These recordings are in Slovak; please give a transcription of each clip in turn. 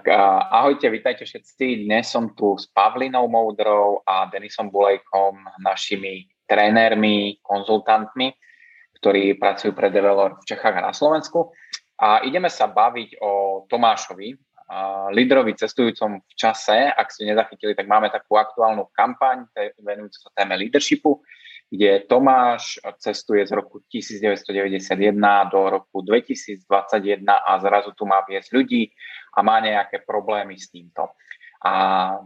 Tak ahojte, vítajte všetci. Dnes som tu s Pavlinou Modrou a Denisom Bulejkom, našimi trénermi, konzultantmi, ktorí pracujú pre Develor v Čechách a na Slovensku. A ideme sa baviť o Tomášovi, líderovi cestujúcom v čase. Ak ste nezachytili, tak máme takú aktuálnu kampaň venujúcu sa téme leadershipu, kde Tomáš cestuje z roku 1991 do roku 2021 a zrazu tu má viesť ľudí a má nejaké problémy s týmto. A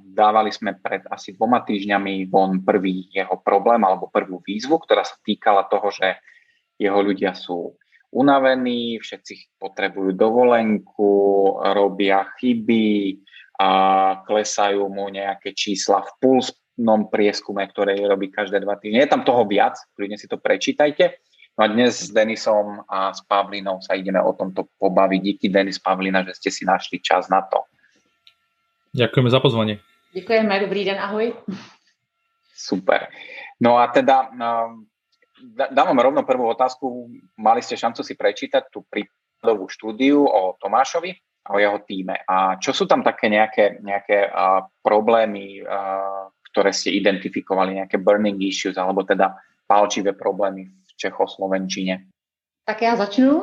dávali sme pred asi 2 týždňami von prvý jeho problém alebo prvú výzvu, ktorá sa týkala toho, že jeho ľudia sú unavení, všetci potrebujú dovolenku, robia chyby a klesajú mu nejaké čísla v pulse prieskume, ktoré robí každé 2 týždne. Je tam toho viac, kľudne si to prečítajte. No a dnes s Denisom a s Pavlinou sa ideme o tomto pobaviť. Díky, Denis, Pavlina, že ste si našli čas na to. Ďakujeme za pozvanie. Ďakujeme, dobrý deň, ahoj. Super. No a teda dávam rovno prvú otázku. Mali ste šancu si prečítať tú prípadovú štúdiu o Tomášovi a o jeho týme. A čo sú tam také nejaké problémy, ktoré ste identifikovali, nejaké burning issues, alebo teda palčivé problémy v Čechoslovenčině? Tak já začnu.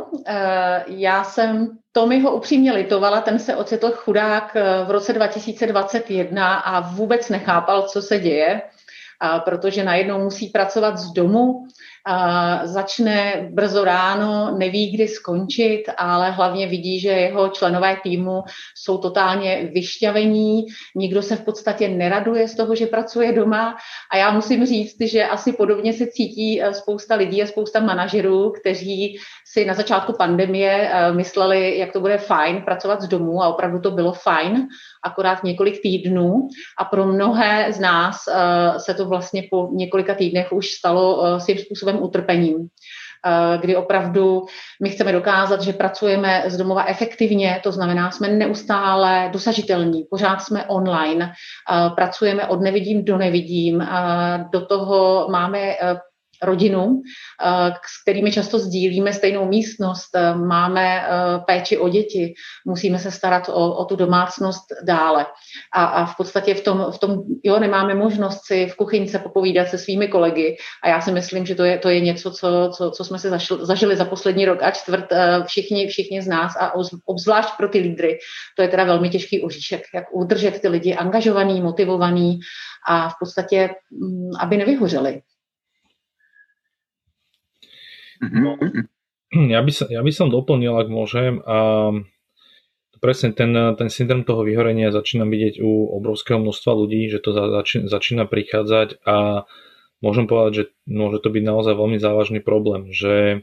Já jsem Tomiho upřímně litovala, ten se ocitl chudák v roce 2021 a vůbec nechápal, co se děje, protože najednou musí pracovat z domu, začne brzo ráno, neví, kdy skončit, ale hlavně vidí, že jeho členové týmu jsou totálně vyšťavení, nikdo se v podstatě neraduje z toho, že pracuje doma, a já musím říct, že asi podobně se cítí spousta lidí a spousta manažerů, kteří si na začátku pandemie mysleli, jak to bude fajn pracovat z domu, a opravdu to bylo fajn, akorát několik týdnů, a pro mnohé z nás se to vlastně po několika týdnech už stalo svým způsobem utrpením, kdy opravdu my chceme dokázat, že pracujeme z domova efektivně, to znamená, jsme neustále dosažitelní, pořád jsme online, pracujeme od nevidím do nevidím, do toho máme rodinu, s kterými často sdílíme stejnou místnost, máme péči o děti, musíme se starat o tu domácnost dále. A v podstatě v tom nemáme možnost si v kuchyňce popovídat se svými kolegy, a já si myslím, že to je něco, co jsme se zažili za poslední rok a čtvrt všichni z nás, a obzvlášť pro ty lídry. To je teda velmi těžký oříšek, jak udržet ty lidi angažovaný, motivovaný a v podstatě, aby nevyhořeli. No, ja by som doplnil, ak môžem. A presne ten syndrom toho vyhorenia začínam vidieť u obrovského množstva ľudí, že to začína prichádzať, a môžem povedať, že môže to byť naozaj veľmi závažný problém, že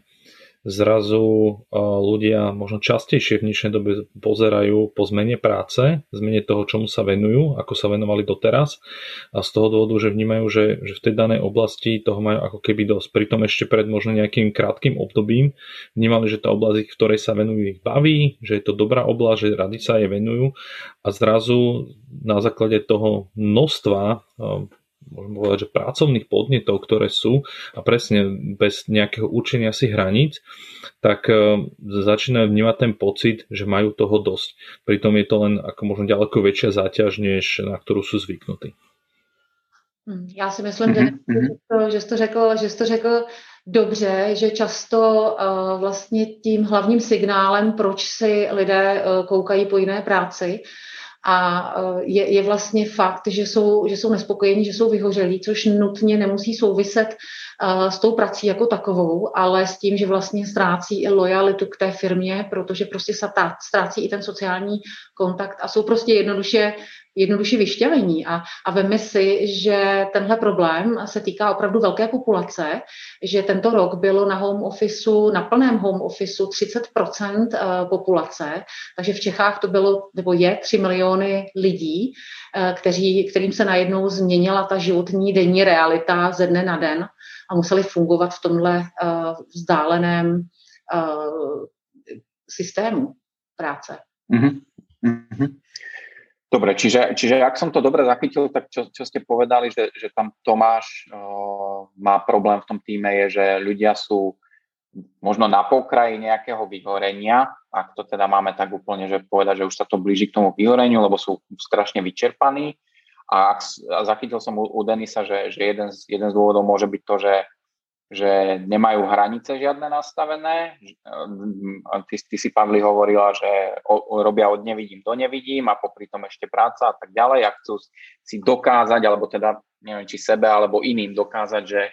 zrazu ľudia možno častejšie v dnešnej dobe pozerajú po zmene práce, zmene toho, čomu sa venujú, ako sa venovali doteraz, a z toho dôvodu, že vnímajú, že v tej danej oblasti toho majú ako keby dosť. Pritom ešte pred možno nejakým krátkym obdobím vnímali, že tá oblasť, v ktorej sa venujú, ich baví, že je to dobrá oblasť, že radi sa jej venujú, a zrazu na základe toho množstva môžem povedať, že pracovných podnetov, ktoré sú, a presne bez nejakého určenia si hraníc, tak začínajú vnímať ten pocit, že majú toho dosť. Pritom je to len ako možno ďaleko väčšia záťaž, než na ktorú sú zvyknutí. Já si myslím, že jsi to řekl dobře, že často vlastně tím hlavním signálem, proč si lidé koukají po jiné práci, a je vlastně fakt, že jsou nespokojení, že jsou vyhořelí, což nutně nemusí souviset s tou prací jako takovou, ale s tím, že vlastně ztrácí i lojalitu k té firmě, protože prostě ztrácí i ten sociální kontakt a jsou prostě jednoduše vyšťavení. A veme si, že tenhle problém se týká opravdu velké populace, že tento rok bylo na plném home officeu 30% populace, takže v Čechách to bylo, nebo je 3 miliony lidí, kterým se najednou změnila ta životní denní realita ze dne na den a museli fungovat v tomhle vzdáleném systému práce. Mm-hmm. Mm-hmm. Dobre, čiže ak som to dobre zachytil, tak čo ste povedali, že tam Tomáš má problém v tom týme, je, že ľudia sú možno na pokraji nejakého vyhorenia, ak to teda máme tak úplne, že povedať, že už sa to blíži k tomu vyhoreniu, lebo sú strašne vyčerpaní. A zachytil som u Denisa, že jeden z dôvodov môže byť to, že nemajú hranice žiadne nastavené. Ty si, Pavli, hovorila, že robia od nevidím do nevidím a popri tom ešte práca a tak ďalej. A chcú si dokázať, alebo teda neviem, či sebe, alebo iným dokázať, že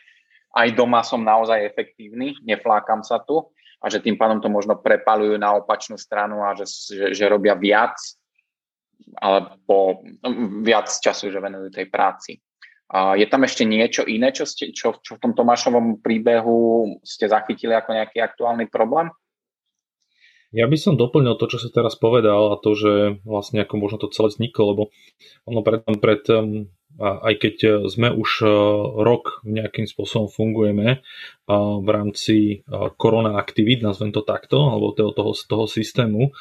aj doma som naozaj efektívny, neflákam sa tu a že tým pádom to možno prepalujú na opačnú stranu a že robia viac, alebo viac času, že venujú tej práci. Je tam ešte niečo iné, čo v tom Tomášovom príbehu ste zachytili ako nejaký aktuálny problém? Ja by som doplnil to, čo si teraz povedal, a to, že vlastne ako možno to celé vzniklo, lebo ono pred aj keď sme už rok nejakým spôsobom fungujeme v rámci korona aktivít, nazvem to takto, alebo toho systému,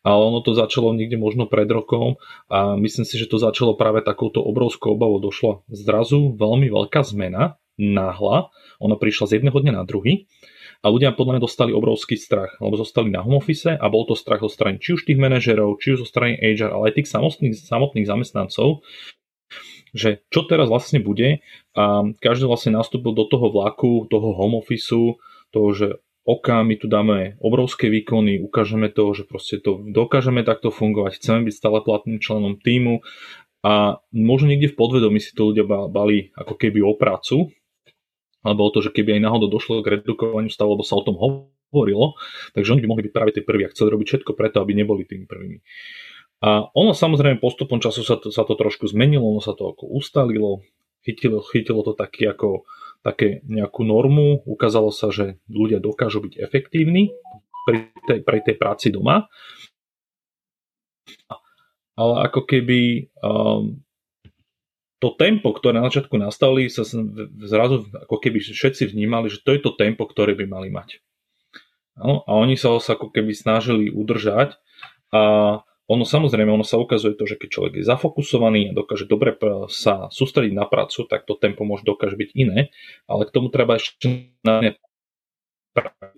ale ono to začalo niekde možno pred rokom a myslím si, že to začalo práve takouto obrovskou obavou. Došla zrazu veľmi veľká zmena, náhla, ona prišla z jedného dňa na druhý. A ľudia podľa mňa dostali obrovský strach, lebo zostali na home office a bol to strach zo strany či už tých manažerov, či už zo strany HR, ale aj tých samotných zamestnancov, že čo teraz vlastne bude. A každý vlastne nastúpil do toho vlaku, toho home officeu, toho, že my tu dáme obrovské výkony, ukážeme to, že proste to dokážeme takto fungovať, chceme byť stále platným členom tímu a možno niekde v podvedomí si to ľudia bali ako keby o prácu, alebo o to, že keby aj náhodou došlo k redukovaniu stavu, lebo sa o tom hovorilo, takže oni by mohli byť práve tie prví a chceli robiť všetko preto, aby neboli tými prvými. A ono samozrejme postupom času sa to trošku zmenilo, ono sa to ako ustalilo, chytilo to také nejakú normu, ukázalo sa, že ľudia dokážu byť efektívni pri tej práci doma. Ale ako keby... to tempo, ktoré na začiatku nastavili, sa zrazu ako keby všetci vnímali, že to je to tempo, ktoré by mali mať. No, a oni sa ako keby snažili udržať a ono sa ukazuje to, že keď človek je zafokusovaný a dokáže dobre sa sústrediť na prácu, tak to tempo možno dokáže byť iné, ale k tomu treba ešte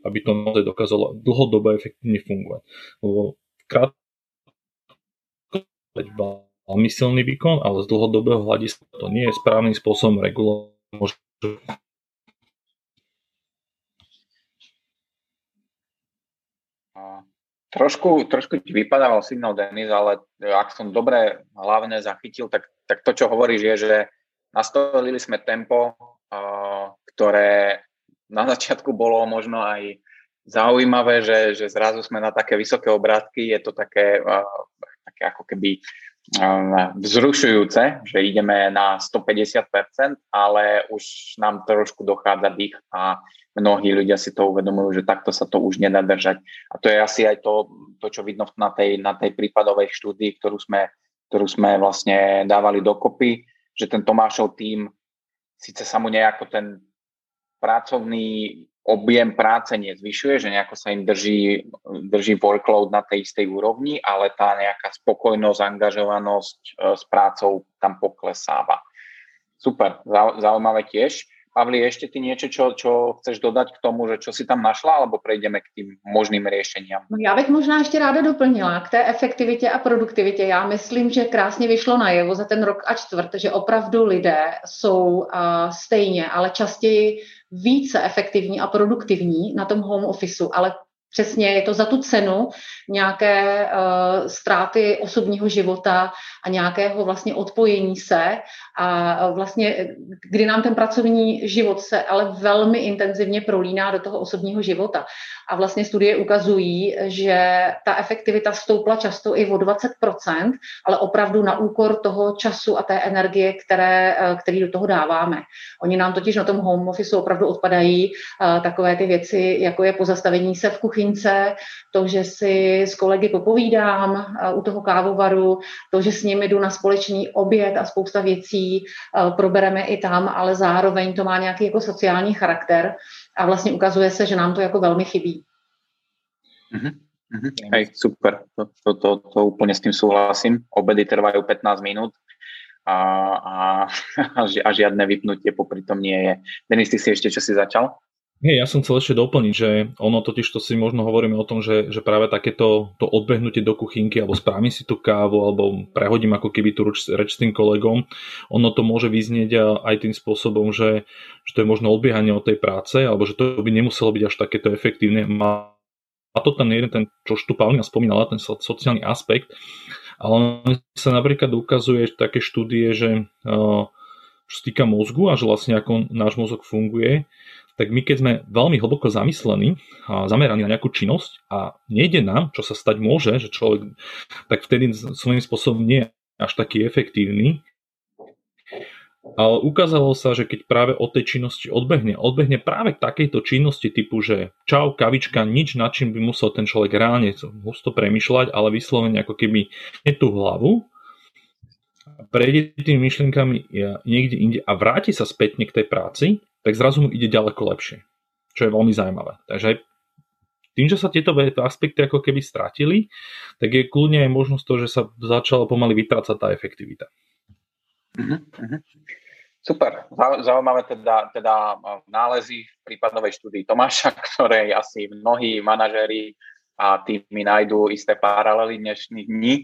aby to naozaj dokázalo dlhodobo efektívne fungovať. Lebo krátko veľmi silný výkon, ale z dlhodobého hľadiska to nie je správnym spôsobom regulovať. Trošku ti vypadával signál, Denis, ale ak som dobre hlavne zachytil, tak to, čo hovoríš, je, že nastavili sme tempo, ktoré na začiatku bolo možno aj zaujímavé, že zrazu sme na také vysoké obrátky, je to také ako keby vzrušujúce, že ideme na 150%, ale už nám trošku dochádza dých a mnohí ľudia si to uvedomujú, že takto sa to už nedá držať. A to je asi aj to čo vidno na tej prípadovej štúdii, ktorú sme vlastne dávali dokopy, že ten Tomášov tím, síce sa mu nejako ten pracovný objem práce nezvyšuje, že nejako sa im drží workload na tej istej úrovni, ale tá nejaká spokojnosť, angažovanosť s prácou tam poklesáva. Super, zaujímavé tiež. Pavli, ešte ty niečo, čo chceš dodať k tomu, že čo si tam našla, alebo prejdeme k tým možným riešeniam? No já bych možná ještě ráda doplnila k té efektivitě a produktivitě. Já myslím, že krásně vyšlo najevo za ten rok a čtvrt, že opravdu lidé jsou stejně, ale častěji více efektivní a produktivní na tom home officeu, ale přesně je to za tu cenu nějaké ztráty osobního života a nějakého vlastně odpojení se a vlastně, kdy nám ten pracovní život se ale velmi intenzivně prolíná do toho osobního života. A vlastně studie ukazují, že ta efektivita stoupla často i o 20%, ale opravdu na úkor toho času a té energie, který do toho dáváme. Oni nám totiž na tom home office opravdu odpadají takové ty věci, jako je pozastavení se v kuchynce, to, že si s kolegy popovídám u toho kávovaru, to, že s nimi jdu na společný oběd a spousta věcí probereme i tam, ale zároveň to má nějaký jako sociální charakter a vlastně ukazuje se, že nám to jako velmi chybí. Hej, super, to úplně s tím souhlasím. Obedy trvají 15 minut a žiadne vypnutie popri tom nie je. Denis, ty si ešte čo si začal? Nie, ja som chcel ešte doplniť, že ono totiž to si možno hovoríme o tom, že práve takéto to odbehnutie do kuchynky alebo spravím si tú kávu alebo prehodím ako keby tú reč s tým kolegom, ono to môže vyznieť aj tým spôsobom, že to je možno odbiehanie od tej práce alebo že to by nemuselo byť až takéto efektívne. Má to ten jeden, čo už tu Pavlina spomínala, ten sociálny aspekt, ale sa napríklad ukazuje také štúdie, že čo sa týka mozgu a že vlastne ako náš mozog funguje, tak my keď sme veľmi hlboko zamyslení a zameraní na nejakú činnosť a nejde nám, čo sa stať môže, že človek, tak vtedy svojím spôsobom nie je až taký efektívny. Ale ukázalo sa, že keď práve od tej činnosti odbehne práve k takejto činnosti typu, že čau, kavička, nič nad čím by musel ten človek reálne husto premyšľať, ale vyslovene ako keby nie tú hlavu, prejde tými myšlienkami niekde inde a vráti sa spätne k tej práci, tak zrazu mu ide ďaleko lepšie, čo je veľmi zaujímavé. Takže aj tým, že sa tieto aspekty ako keby stratili, tak je kľudne aj možnosť to, že sa začala pomaly vytrácať tá efektivita. Super, zaujímavé teda nálezy v prípadovej štúdii Tomáša, ktorej asi mnohí manažéri a týmy nájdú isté paralely dnešných dní.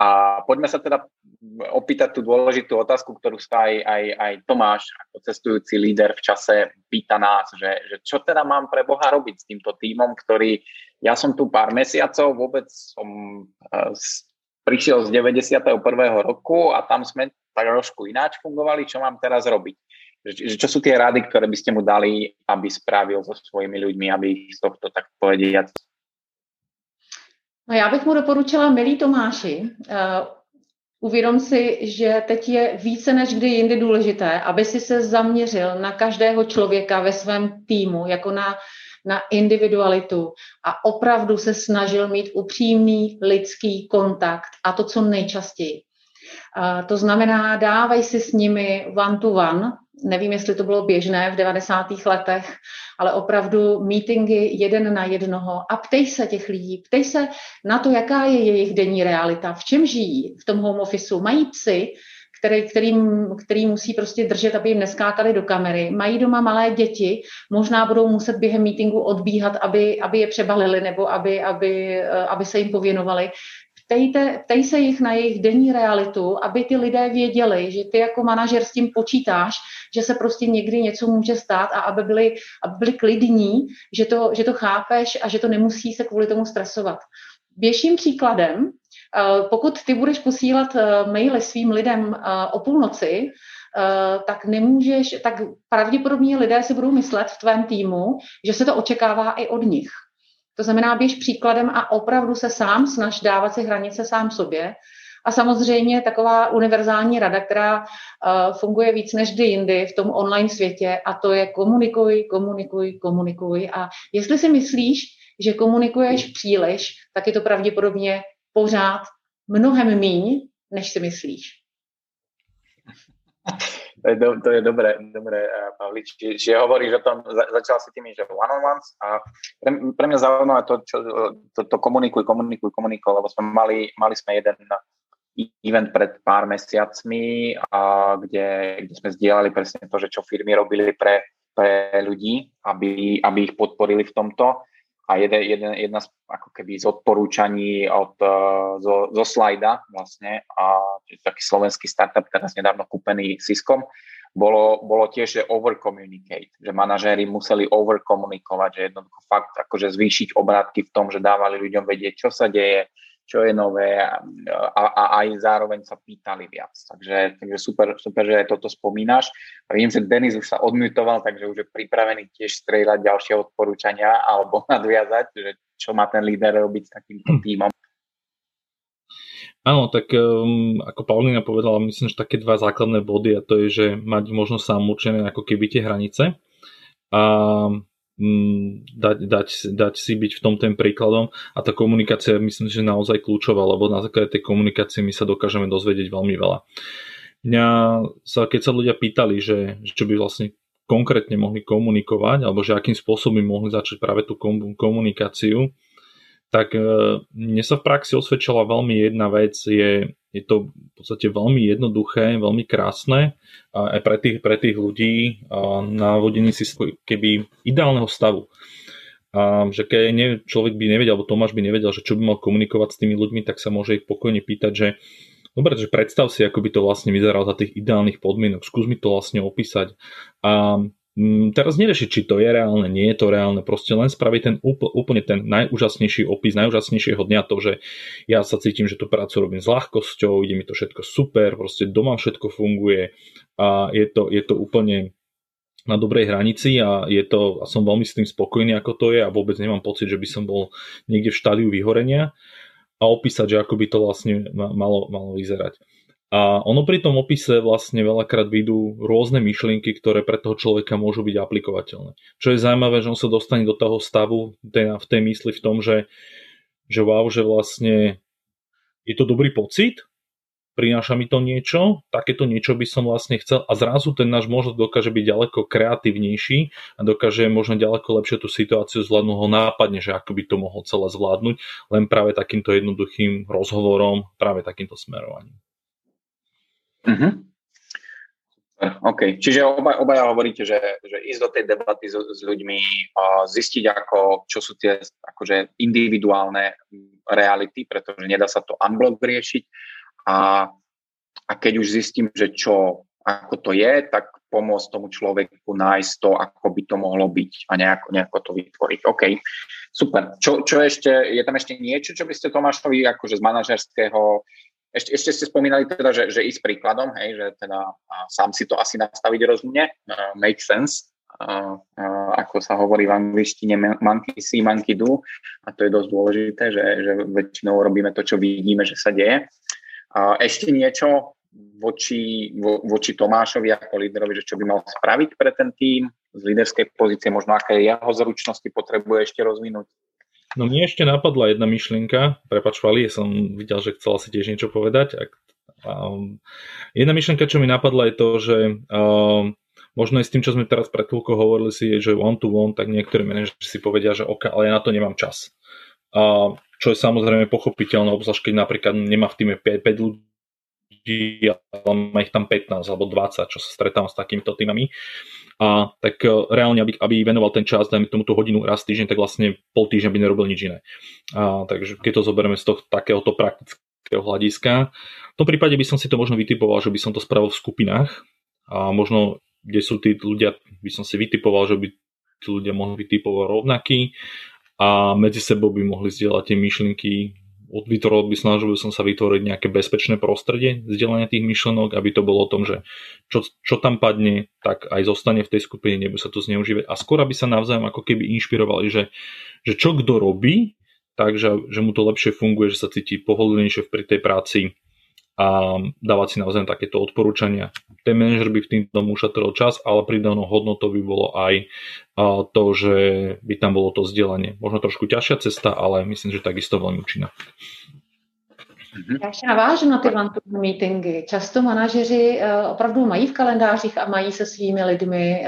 A poďme sa teda opýtať tú dôležitú otázku, ktorú sa aj Tomáš, ako cestujúci líder v čase, pýta nás, že čo teda mám pre Boha robiť s týmto tímom, ktorý, ja som tu pár mesiacov, vôbec som prišiel z 91. roku a tam sme tak trošku ináč fungovali, čo mám teraz robiť. Čo sú tie rady, ktoré by ste mu dali, aby spravil so svojimi ľuďmi, aby ich z tohto tak povediať? No já bych mu doporučila, milý Tomáši, uvědom si, že teď je více než kdy jindy důležité, aby si se zaměřil na každého člověka ve svém týmu, jako na individualitu a opravdu se snažil mít upřímný lidský kontakt a to co nejčastěji. To znamená, dávej si s nimi one to one, nevím, jestli to bylo běžné v 90. letech, ale opravdu meetingy jeden na jednoho a ptej se těch lidí, ptej se na to, jaká je jejich denní realita, v čem žijí v tom home officeu, mají psy, který musí prostě držet, aby jim neskákali do kamery, mají doma malé děti, možná budou muset během meetingu odbíhat, aby je přebalili nebo aby se jim pověnovali. Ptej se jich na jejich denní realitu, aby ty lidé věděli, že ty jako manažer s tím počítáš, že se prostě někdy něco může stát a aby byli klidní, že to chápeš a že to nemusí se kvůli tomu stresovat. Běžným příkladem, pokud ty budeš posílat maily svým lidem o půlnoci, tak nemůžeš, tak pravděpodobně lidé si budou myslet v tvém týmu, že se to očekává i od nich. To znamená, běž příkladem a opravdu se sám snaž dávat si hranice sám sobě. A samozřejmě taková univerzální rada, která funguje víc než kdy jindy v tom online světě, a to je komunikuj, komunikuj, komunikuj. A jestli si myslíš, že komunikuješ příliš, tak je to pravděpodobně pořád mnohem míň, než si myslíš. To je dobré, Pavlič, že hovoríš o tom, začal si tými, že one-on-ones a pre mňa zaujímavé to komunikuj, lebo sme mali sme jeden event pred pár mesiacmi, kde sme zdieľali presne to, že čo firmy robili pre ľudí, aby ich podporili v tomto. A jedna z, ako keby z odporúčaní zo Slida vlastne, a taký slovenský startup, teraz nedávno kúpený Ciscom, bolo tiež, že overcommunicate, že manažéri museli overkomunikovať, že jednoducho fakt akože zvýšiť obrátky v tom, že dávali ľuďom vedieť, čo sa deje, čo je nové a aj zároveň sa pýtali viac. Takže super, že toto spomínaš. A viem, že Denis už sa odmutoval, takže už je pripravený tiež strieľať ďalšie odporúčania alebo nadviazať, že čo má ten líder robiť s takýmto tímom. Áno, tak ako Pavlina povedala, myslím, že také dva základné body a to je, že mať možnosť sám určené ako keby tie hranice a dať si byť v tom ten príkladom a tá komunikácia myslím, že naozaj kľúčová, lebo na základe tej komunikácie my sa dokážeme dozvedieť veľmi veľa. Keď sa ľudia pýtali, že čo by vlastne konkrétne mohli komunikovať alebo že akým spôsobom mohli začať práve tú komunikáciu, tak mne sa v praxi osvedčila veľmi jedna vec, je to v podstate veľmi jednoduché, veľmi krásne aj pre tých ľudí na vodení si keby ideálneho stavu. A že keď človek by nevedel, alebo Tomáš by nevedel, že čo by mal komunikovať s tými ľuďmi, tak sa môže ich pokojne pýtať, že dobre, že predstav si, ako by to vlastne vyzeralo za tých ideálnych podmienok, skús mi to vlastne opísať. A teraz neriešiť, či to je reálne, nie je to reálne, proste len spraviť ten úplne ten najúžasnejší opis, najúžasnejšieho dňa, to, že ja sa cítim, že tú prácu robím s ľahkosťou, ide mi to všetko super, proste doma všetko funguje a je to úplne na dobrej hranici a som veľmi s tým spokojný, ako to je, a vôbec nemám pocit, že by som bol niekde v štádiu vyhorenia, a opísať, že ako by to vlastne malo vyzerať. A ono pri tom opise vlastne veľakrát vyjdú rôzne myšlienky, ktoré pre toho človeka môžu byť aplikovateľné. Čo je zaujímavé, že on sa dostane do toho stavu v tej mysli v tom, že wow, že vlastne je to dobrý pocit, prináša mi to niečo, takéto niečo by som vlastne chcel, a zrazu ten náš mozog dokáže byť ďaleko kreatívnejší a dokáže možno ďaleko lepšie tú situáciu zvládnuť, ho nápadne, že ako by to mohol celé zvládnuť, len práve takýmto jednoduchým rozhovorom, práve takýmto smerovaním. Uh-huh. OK, čiže obaja hovoríte, že ísť do tej debaty s ľuďmi a zistiť, čo sú tie akože individuálne reality, pretože nedá sa to unblock riešiť, a keď už zistím, že čo, ako to je, tak pomôcť tomu človeku nájsť to, ako by to mohlo byť, a nejako to vytvoriť. OK, super. Čo ešte, je tam ešte niečo, čo by ste Tomášovi akože z manažerského, ešte ste spomínali teda, že ísť príkladom, hej, že teda sám si to asi nastaviť rozumne, make sense, ako sa hovorí v angličtine, monkey see, monkey do, a to je dosť dôležité, že väčšinou robíme to, čo vidíme, že sa deje. Ešte niečo voči Tomášovi ako líderovi, že čo by mal spraviť pre ten tím z líderskej pozície, možno aké jeho zručnosti potrebuje ešte rozvinúť? No mne ešte napadla jedna myšlienka, som videl, že chcela si tiež niečo povedať. Jedna myšlienka, čo mi napadla, je to, že možno aj s tým, čo sme teraz pred chvíľkou hovorili si, že one-to-one, tak niektorí manažeri si povedia, že OK, ale ja na to nemám čas. Čo je samozrejme pochopiteľné, obzvlášť keď napríklad nemá v týme 5 ľudí, ale má ich tam 15 alebo 20, čo sa stretávam s takýmito týmami. A tak reálne, aby venoval ten čas, dajme tomu tú hodinu raz týždeň, tak vlastne pol týždňa by nerobil nič iné. Takže keď to zoberieme z toho takéhoto praktického hľadiska, v tom prípade by som si to možno vytipoval, že by som to spravil v skupinách. A možno, kde sú tí ľudia, by som si vytipoval, že by tí ľudia mohli vytipovať rovnakí, a medzi sebou by mohli zdieľať tie myšlienky, snažil som sa vytvoriť nejaké bezpečné prostredie zdieľania tých myšlenok, aby to bolo o tom, že čo tam padne, tak aj zostane v tej skupine, nebude sa to zneužívať, a skôr aby sa navzájom ako keby inšpirovali, že čo kto robí, takže že mu to lepšie funguje, že sa cíti pohodlnejšie pri tej práci, a dávať si navzájom takéto odporúčania. Ten manažer by v týmto ušetril čas, ale pridanou hodnotou by bolo aj to, že by tam bolo to zdieľanie. Možno trošku ťažšia cesta, ale myslím, že takisto veľmi účinná. Já se navážu na ty one-to-one meetingy. Často manažeři opravdu mají v kalendářích a mají se svými lidmi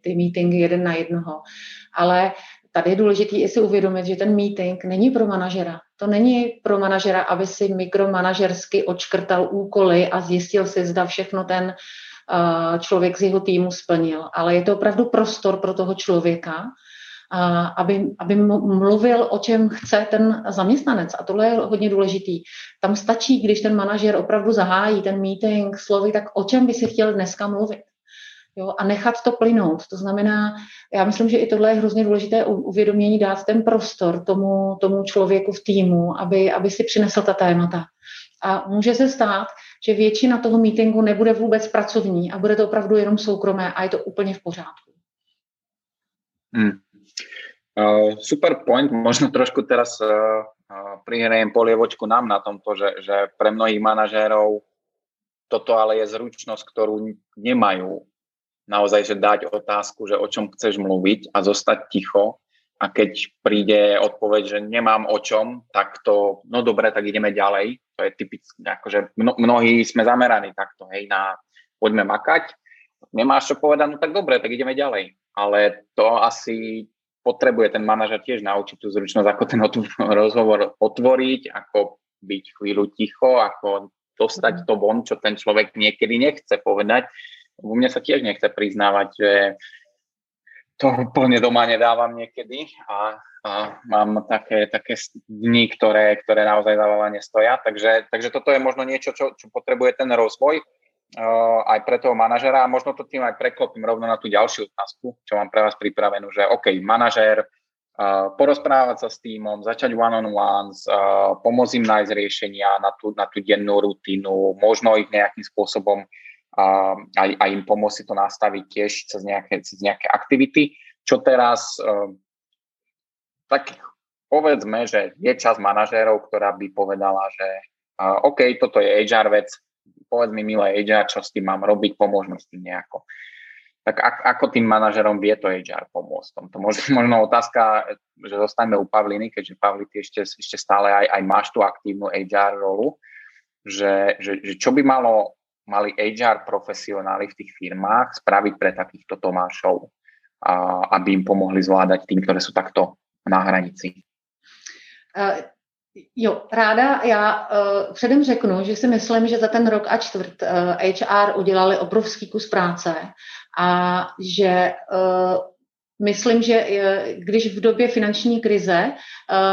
ty meetingy jeden na jednoho. Ale tady je důležité i si uvědomit, že ten meeting není pro manažera. To není pro manažera, aby si mikromanažersky odškrtal úkoly a zjistil si, zda všechno ten člověk z jeho týmu splnil. Ale je to opravdu prostor pro toho člověka, aby mluvil, o čem chce ten zaměstnanec. A tohle je hodně důležitý. Tam stačí, když ten manažer opravdu zahájí ten meeting slovy, tak o čem by si chtěl dneska mluvit. Jo, a nechat to plynout. To znamená, já myslím, že i tohle je hrozně důležité uvědomění, dát ten prostor tomu člověku v týmu, aby si přinesl ta témata. A může se stát, že většina toho meetingu nebude vůbec pracovní a bude to opravdu jenom soukromé, a je to úplně v pořádku. Super point. Možno trošku teraz prihrajem polievočku nám na tomto, že pre mnohých manažérov toto ale je zručnosť, ktorú nemajú. Naozaj, že dať otázku, že o čom chceš mluviť, a zostať ticho, a keď príde odpoveď, že nemám o čom, tak to, no dobre, tak ideme ďalej. To je typické, akože mnohí sme zameraní takto, hej, na poďme makať, nemáš čo povedať, no tak dobre, tak ideme ďalej. Ale to asi potrebuje ten manažer tiež naučiť tú zručnosť, ako ten rozhovor otvoriť, ako byť chvíľu ticho, ako dostať to von, čo ten človek niekedy nechce povedať. U mňa sa tiež nechce priznávať, že to úplne doma nedávam niekedy a mám také dni, ktoré naozaj za veľa nestoja. Takže toto je možno niečo, čo potrebuje ten rozvoj aj pre toho manažera a možno to tým aj preklopím rovno na tú ďalšiu otázku, čo mám pre vás pripravenú, že OK, manažer, porozprávať sa s tímom, začať one-on-ones, pomôcť im nájsť riešenia na tú dennú rutinu, možno ich nejakým spôsobom a im pomôcť si to nastaviť tiež cez nejaké aktivity. Čo teraz, tak povedzme, že je časť manažérov, ktorá by povedala, že OK, toto je HR vec, povedz mi, milé HR, čo s tým mám robiť, pomôžme s tým nejako. Tak ako tým manažerom vie to HR pomôcť? To možno otázka, že zostaňme u Pavliny, keďže Pavli, ty ešte stále aj máš tú aktívnu HR rolu, že čo by mali HR profesionáli v tých firmách spraviť pre takýchto Tomášov, aby im pomohli zvládať tým, ktoré sú takto na hranici? Jo, ráda. Já předem řeknu, že si myslím, že za ten rok a čtvrt HR udělali obrovský kus práce a že myslím, že když v době finanční krize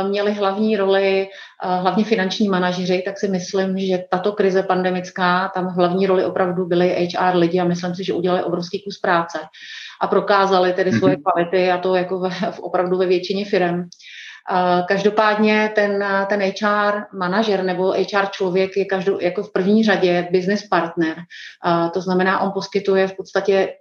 měli hlavní roli hlavně finanční manažeři, tak si myslím, že tato krize pandemická, tam hlavní roli opravdu byly HR lidi a myslím si, že udělali obrovský kus práce a prokázali tedy svoje kvality a to jako opravdu ve většině firem. Každopádně ten HR manažer nebo HR člověk je jako v první řadě business partner. To znamená, on poskytuje v podstatě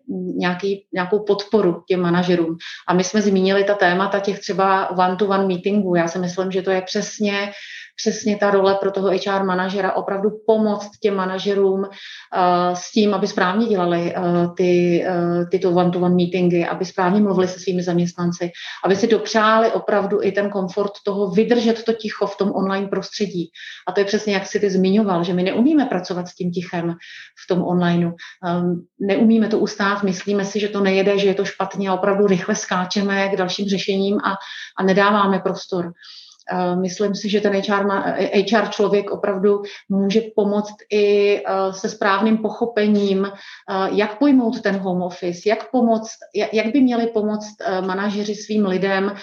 nějakou podporu těm manažerům. A my jsme zmínili ta témata těch třeba one-to-one meetingů. Já si myslím, že to je přesně ta role pro toho HR manažera opravdu pomoct těm manažerům s tím, aby správně dělali tyto one-to-one meetingy, aby správně mluvili se svými zaměstnanci, aby si dopřáli opravdu i ten komfort toho vydržet to ticho v tom online prostředí. A to je přesně, jak si ty zmiňoval, že my neumíme pracovat s tím tichem v tom onlineu. Neumíme to ustát, myslíme si, že to nejede, že je to špatně a opravdu rychle skáčeme k dalším řešením a nedáváme prostor. Myslím si, že ten HR člověk opravdu může pomoct i se správným pochopením, jak pojmout ten home office, jak by měli pomoct manažeři svým lidem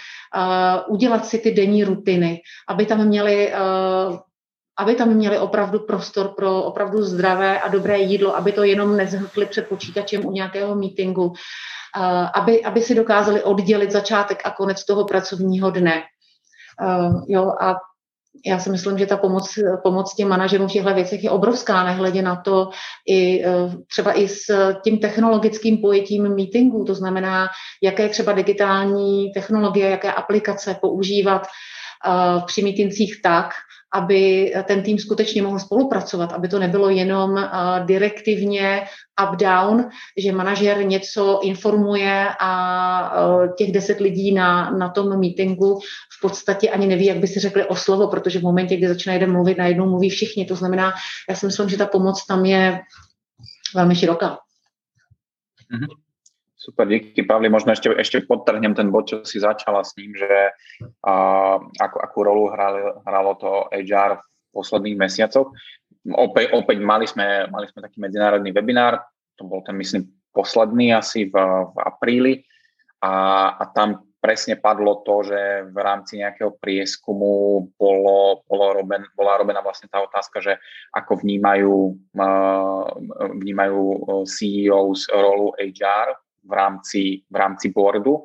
udělat si ty denní rutiny, aby tam měli opravdu prostor pro opravdu zdravé a dobré jídlo, aby to jenom nezhltli před počítačem u nějakého meetingu, aby si dokázali oddělit začátek a konec toho pracovního dne. Jo, a já si myslím, že ta pomoc těm manažerům v těchto věcech je obrovská, nehledě na to i třeba i s tím technologickým pojetím meetingů, to znamená, jaké třeba digitální technologie, jaké aplikace používat při meetincích tak, aby ten tým skutečně mohl spolupracovat, aby to nebylo jenom direktivně up-down, že manažer něco informuje a těch 10 lidí na tom meetingu v podstatě ani neví, jak by si řekli o slovo, protože v momentě, kdy začne jeden mluvit, najednou mluví všichni. To znamená, já si myslím, že ta pomoc tam je velmi široká. Mm-hmm. Super, díky, Pavli. Možno ešte podtrhnem ten bod, čo si začala s ním, že akú rolu hralo to HR v posledných mesiacoch. Opäť mali sme taký medzinárodný webinár, to bol ten, myslím, posledný asi v apríli a tam presne padlo to, že v rámci nejakého prieskumu bola robená vlastne tá otázka, že ako vnímajú CEO z rolu HR v rámci boardu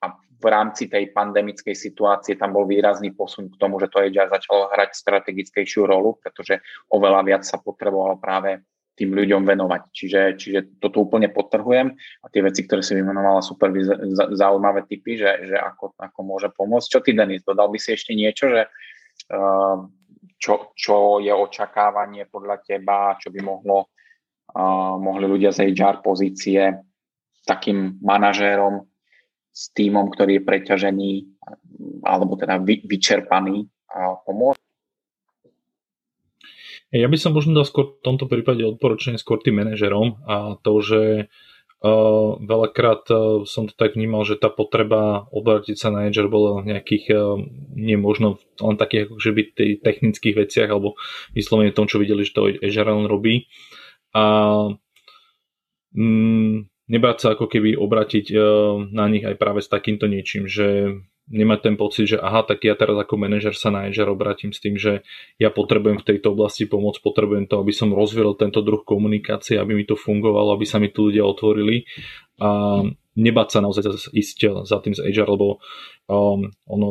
a v rámci tej pandemickej situácie tam bol výrazný posun k tomu, že to HR začalo hrať strategickejšiu rolu, pretože oveľa viac sa potrebovalo práve tým ľuďom venovať. Čiže toto úplne podtrhujem a tie veci, ktoré si vymenovala, super zaujímavé typy, že ako môže pomôcť. Čo ty, Denis, dodal by si ešte niečo, že čo je očakávanie podľa teba, čo by mohli ľudia z HR pozície takým manažérom s týmom, ktorý je preťažený alebo teda vyčerpaný a pomôcť? Ja by som možno dal skôr v tomto prípade odporúčanie skôr tým manažerom a to, že Veľakrát som to tak vnímal, že tá potreba obrátiť sa na Edge bola nejakých nemožno len takých akože byť technických veciach alebo vyslovene tom, čo videli, že to Edge Run robí a nebáť sa ako keby obrátiť na nich aj práve s takýmto niečím, že nemať ten pocit, že aha, tak ja teraz ako manažer sa na Edge obrátim s tým, že ja potrebujem v tejto oblasti pomôcť, potrebujem to, aby som rozvíjal tento druh komunikácie, aby mi to fungovalo, aby sa mi tu ľudia otvorili a nebáť sa naozaj ísť za tým z Edge, lebo ono,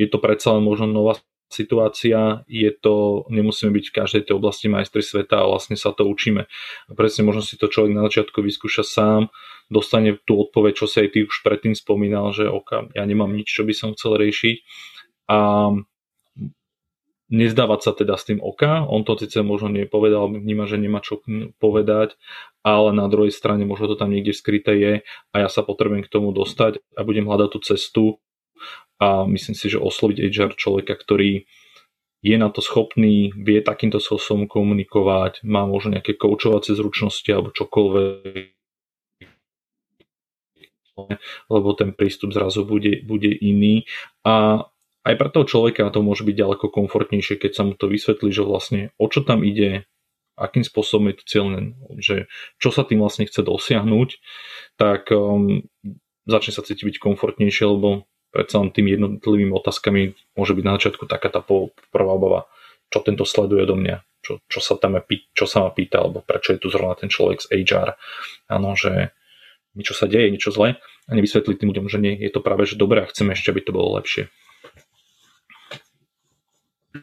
je to predsa len možno nová situácia, je to, nemusíme byť v každej tej oblasti majstri sveta a vlastne sa to učíme. A presne možno si to človek na začiatku vyskúša sám, dostane tú odpoveď, čo si aj ty už predtým spomínal, že ok, ja nemám nič, čo by som chcel riešiť a nezdávať sa teda s tým oka, on to síce možno nepovedal, vníma, že nemá čo povedať, ale na druhej strane možno to tam niekde skryté je a ja sa potrebujem k tomu dostať a budem hľadať tú cestu a myslím si, že osloviť HR človeka, ktorý je na to schopný, vie takýmto spôsobom komunikovať, má možno nejaké koučovacie zručnosti alebo čokoľvek, lebo ten prístup zrazu bude iný a aj pre toho človeka to môže byť ďaleko komfortnejšie, keď sa mu to vysvetlí, že vlastne o čo tam ide, akým spôsobom je to cieľné, že čo sa tým vlastne chce dosiahnuť, tak začne sa cítiť byť komfortnejšie, lebo predsa len tým jednotlivými otázkami môže byť na začiatku taká tá prvá obava, čo tento sleduje do mňa, čo sa ma pýta, alebo prečo je tu zrovna ten človek z HR. Áno, že niečo sa deje, niečo zlé a nevysvetliť tým ľuďom, že nie, je to práve, že dobré a chceme ešte, aby to bolo lepšie.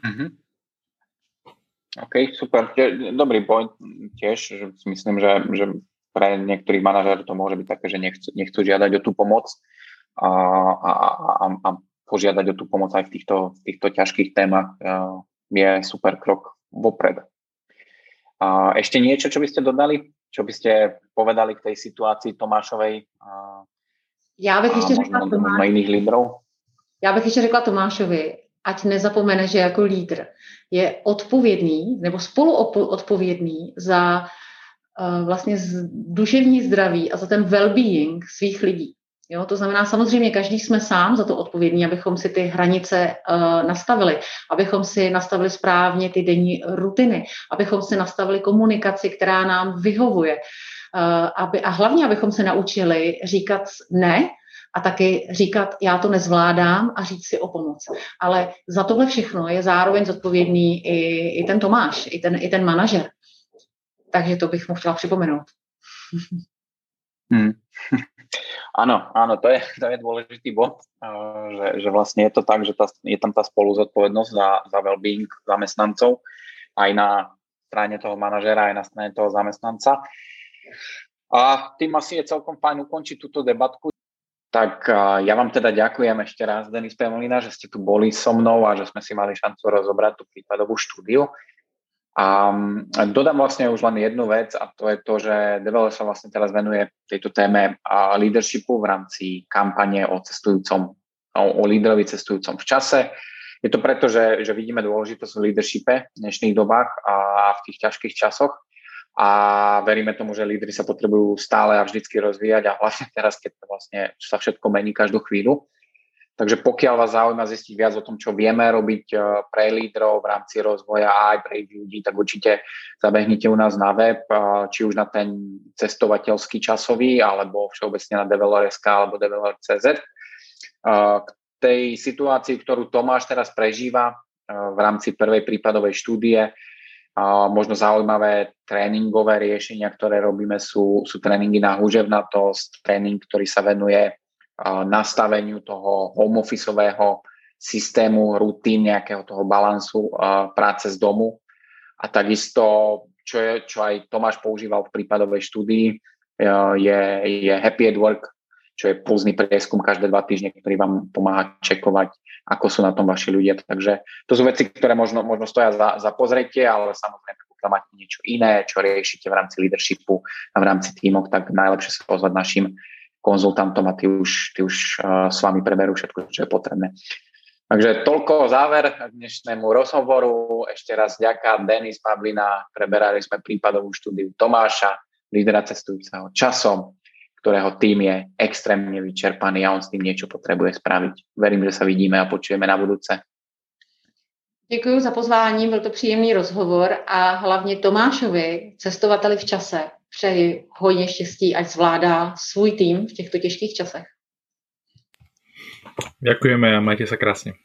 Mhm. OK, super. Dobrý point tiež, že myslím, že pre niektorých manažérov to môže byť také, že nechcú žiadať o tú pomoc, a požiadať o tú pomoc aj v týchto ťažkých témach je super krok vopred. Ešte niečo, čo by ste dodali? Čo by ste povedali k tej situácii Tomášovej a možno iných lídrov? Já bych ještě řekla Tomášovi, ať nezapomene, že jako lídr je odpovědný nebo spoluodpovědný za vlastně duševní zdraví a za ten well-being svých lidí. Jo, to znamená, samozřejmě každý jsme sám za to odpovědní, abychom si ty hranice nastavili, abychom si nastavili správně ty denní rutiny, abychom si nastavili komunikaci, která nám vyhovuje. A hlavně, abychom se naučili říkat ne a taky říkat já to nezvládám a říct si o pomoc. Ale za tohle všechno je zároveň zodpovědný i ten Tomáš, i ten manažer. Takže to bych mu chtěla připomenout. Áno, to je dôležitý bod, že vlastne je to tak, že je tam tá spoluzodpovednosť za well-being zamestnancov aj na strane toho manažera, aj na strane toho zamestnanca. A tým asi je celkom fajn ukončiť túto debatku. Tak ja vám teda ďakujem ešte raz, Denis Pavlina, že ste tu boli so mnou a že sme si mali šancu rozobrať tú prípadovú štúdiu. A dodám vlastne už len jednu vec a to je to, že Develor sa vlastne teraz venuje tejto téme leadershipu v rámci kampane o líderovi cestujúcom v čase. Je to preto, že vidíme dôležitosť v leadershipe v dnešných dobách a v tých ťažkých časoch a veríme tomu, že lídri sa potrebujú stále a vždycky rozvíjať a hlavne teraz, keď to vlastne sa všetko mení každú chvíľu. Takže pokiaľ vás zaujíma zistiť viac o tom, čo vieme robiť pre lídrov v rámci rozvoja a aj pre ľudí, tak určite zabehnite u nás na web, či už na ten cestovateľský časový, alebo všeobecne na Develor.sk alebo Develor.cz. K tej situácii, ktorú Tomáš teraz prežíva v rámci prvej prípadovej štúdie, možno zaujímavé tréningové riešenia, ktoré robíme, sú tréningy na húževnatosť, tréning, ktorý sa venuje nastaveniu toho home officeového systému, rutín, nejakého toho balansu práce z domu. A takisto, čo aj Tomáš používal v prípadovej štúdii, je Happy at Work, čo je pulzný prieskum každé 2 týždne, ktorý vám pomáha čekovať, ako sú na tom vaši ľudia. Takže to sú veci, ktoré možno stoja za pozretie, ale samozrejme, pokiaľ máte niečo iné, čo riešite v rámci leadershipu a v rámci tímov, tak najlepšie sa ozvať našim konzultantom a tí už s vami preberú všetko, čo je potrebné. Takže toľko záver k dnešnému rozhovoru. Ešte raz ďakujem Denis, Pavlina, preberali sme prípadovú štúdiu Tomáša. lídera cestujúceho časom, ktorého tým je extrémne vyčerpaný a on s tým niečo potrebuje spraviť. Verím, že sa vidíme a počujeme na budúce. Děkuji za pozvání, byl to příjemný rozhovor a hlavně Tomášovi, cestovateli v čase, přeji hodně štěstí, ať zvládá svůj tým v těchto těžkých časech. Ďakujeme a majte sa krásne.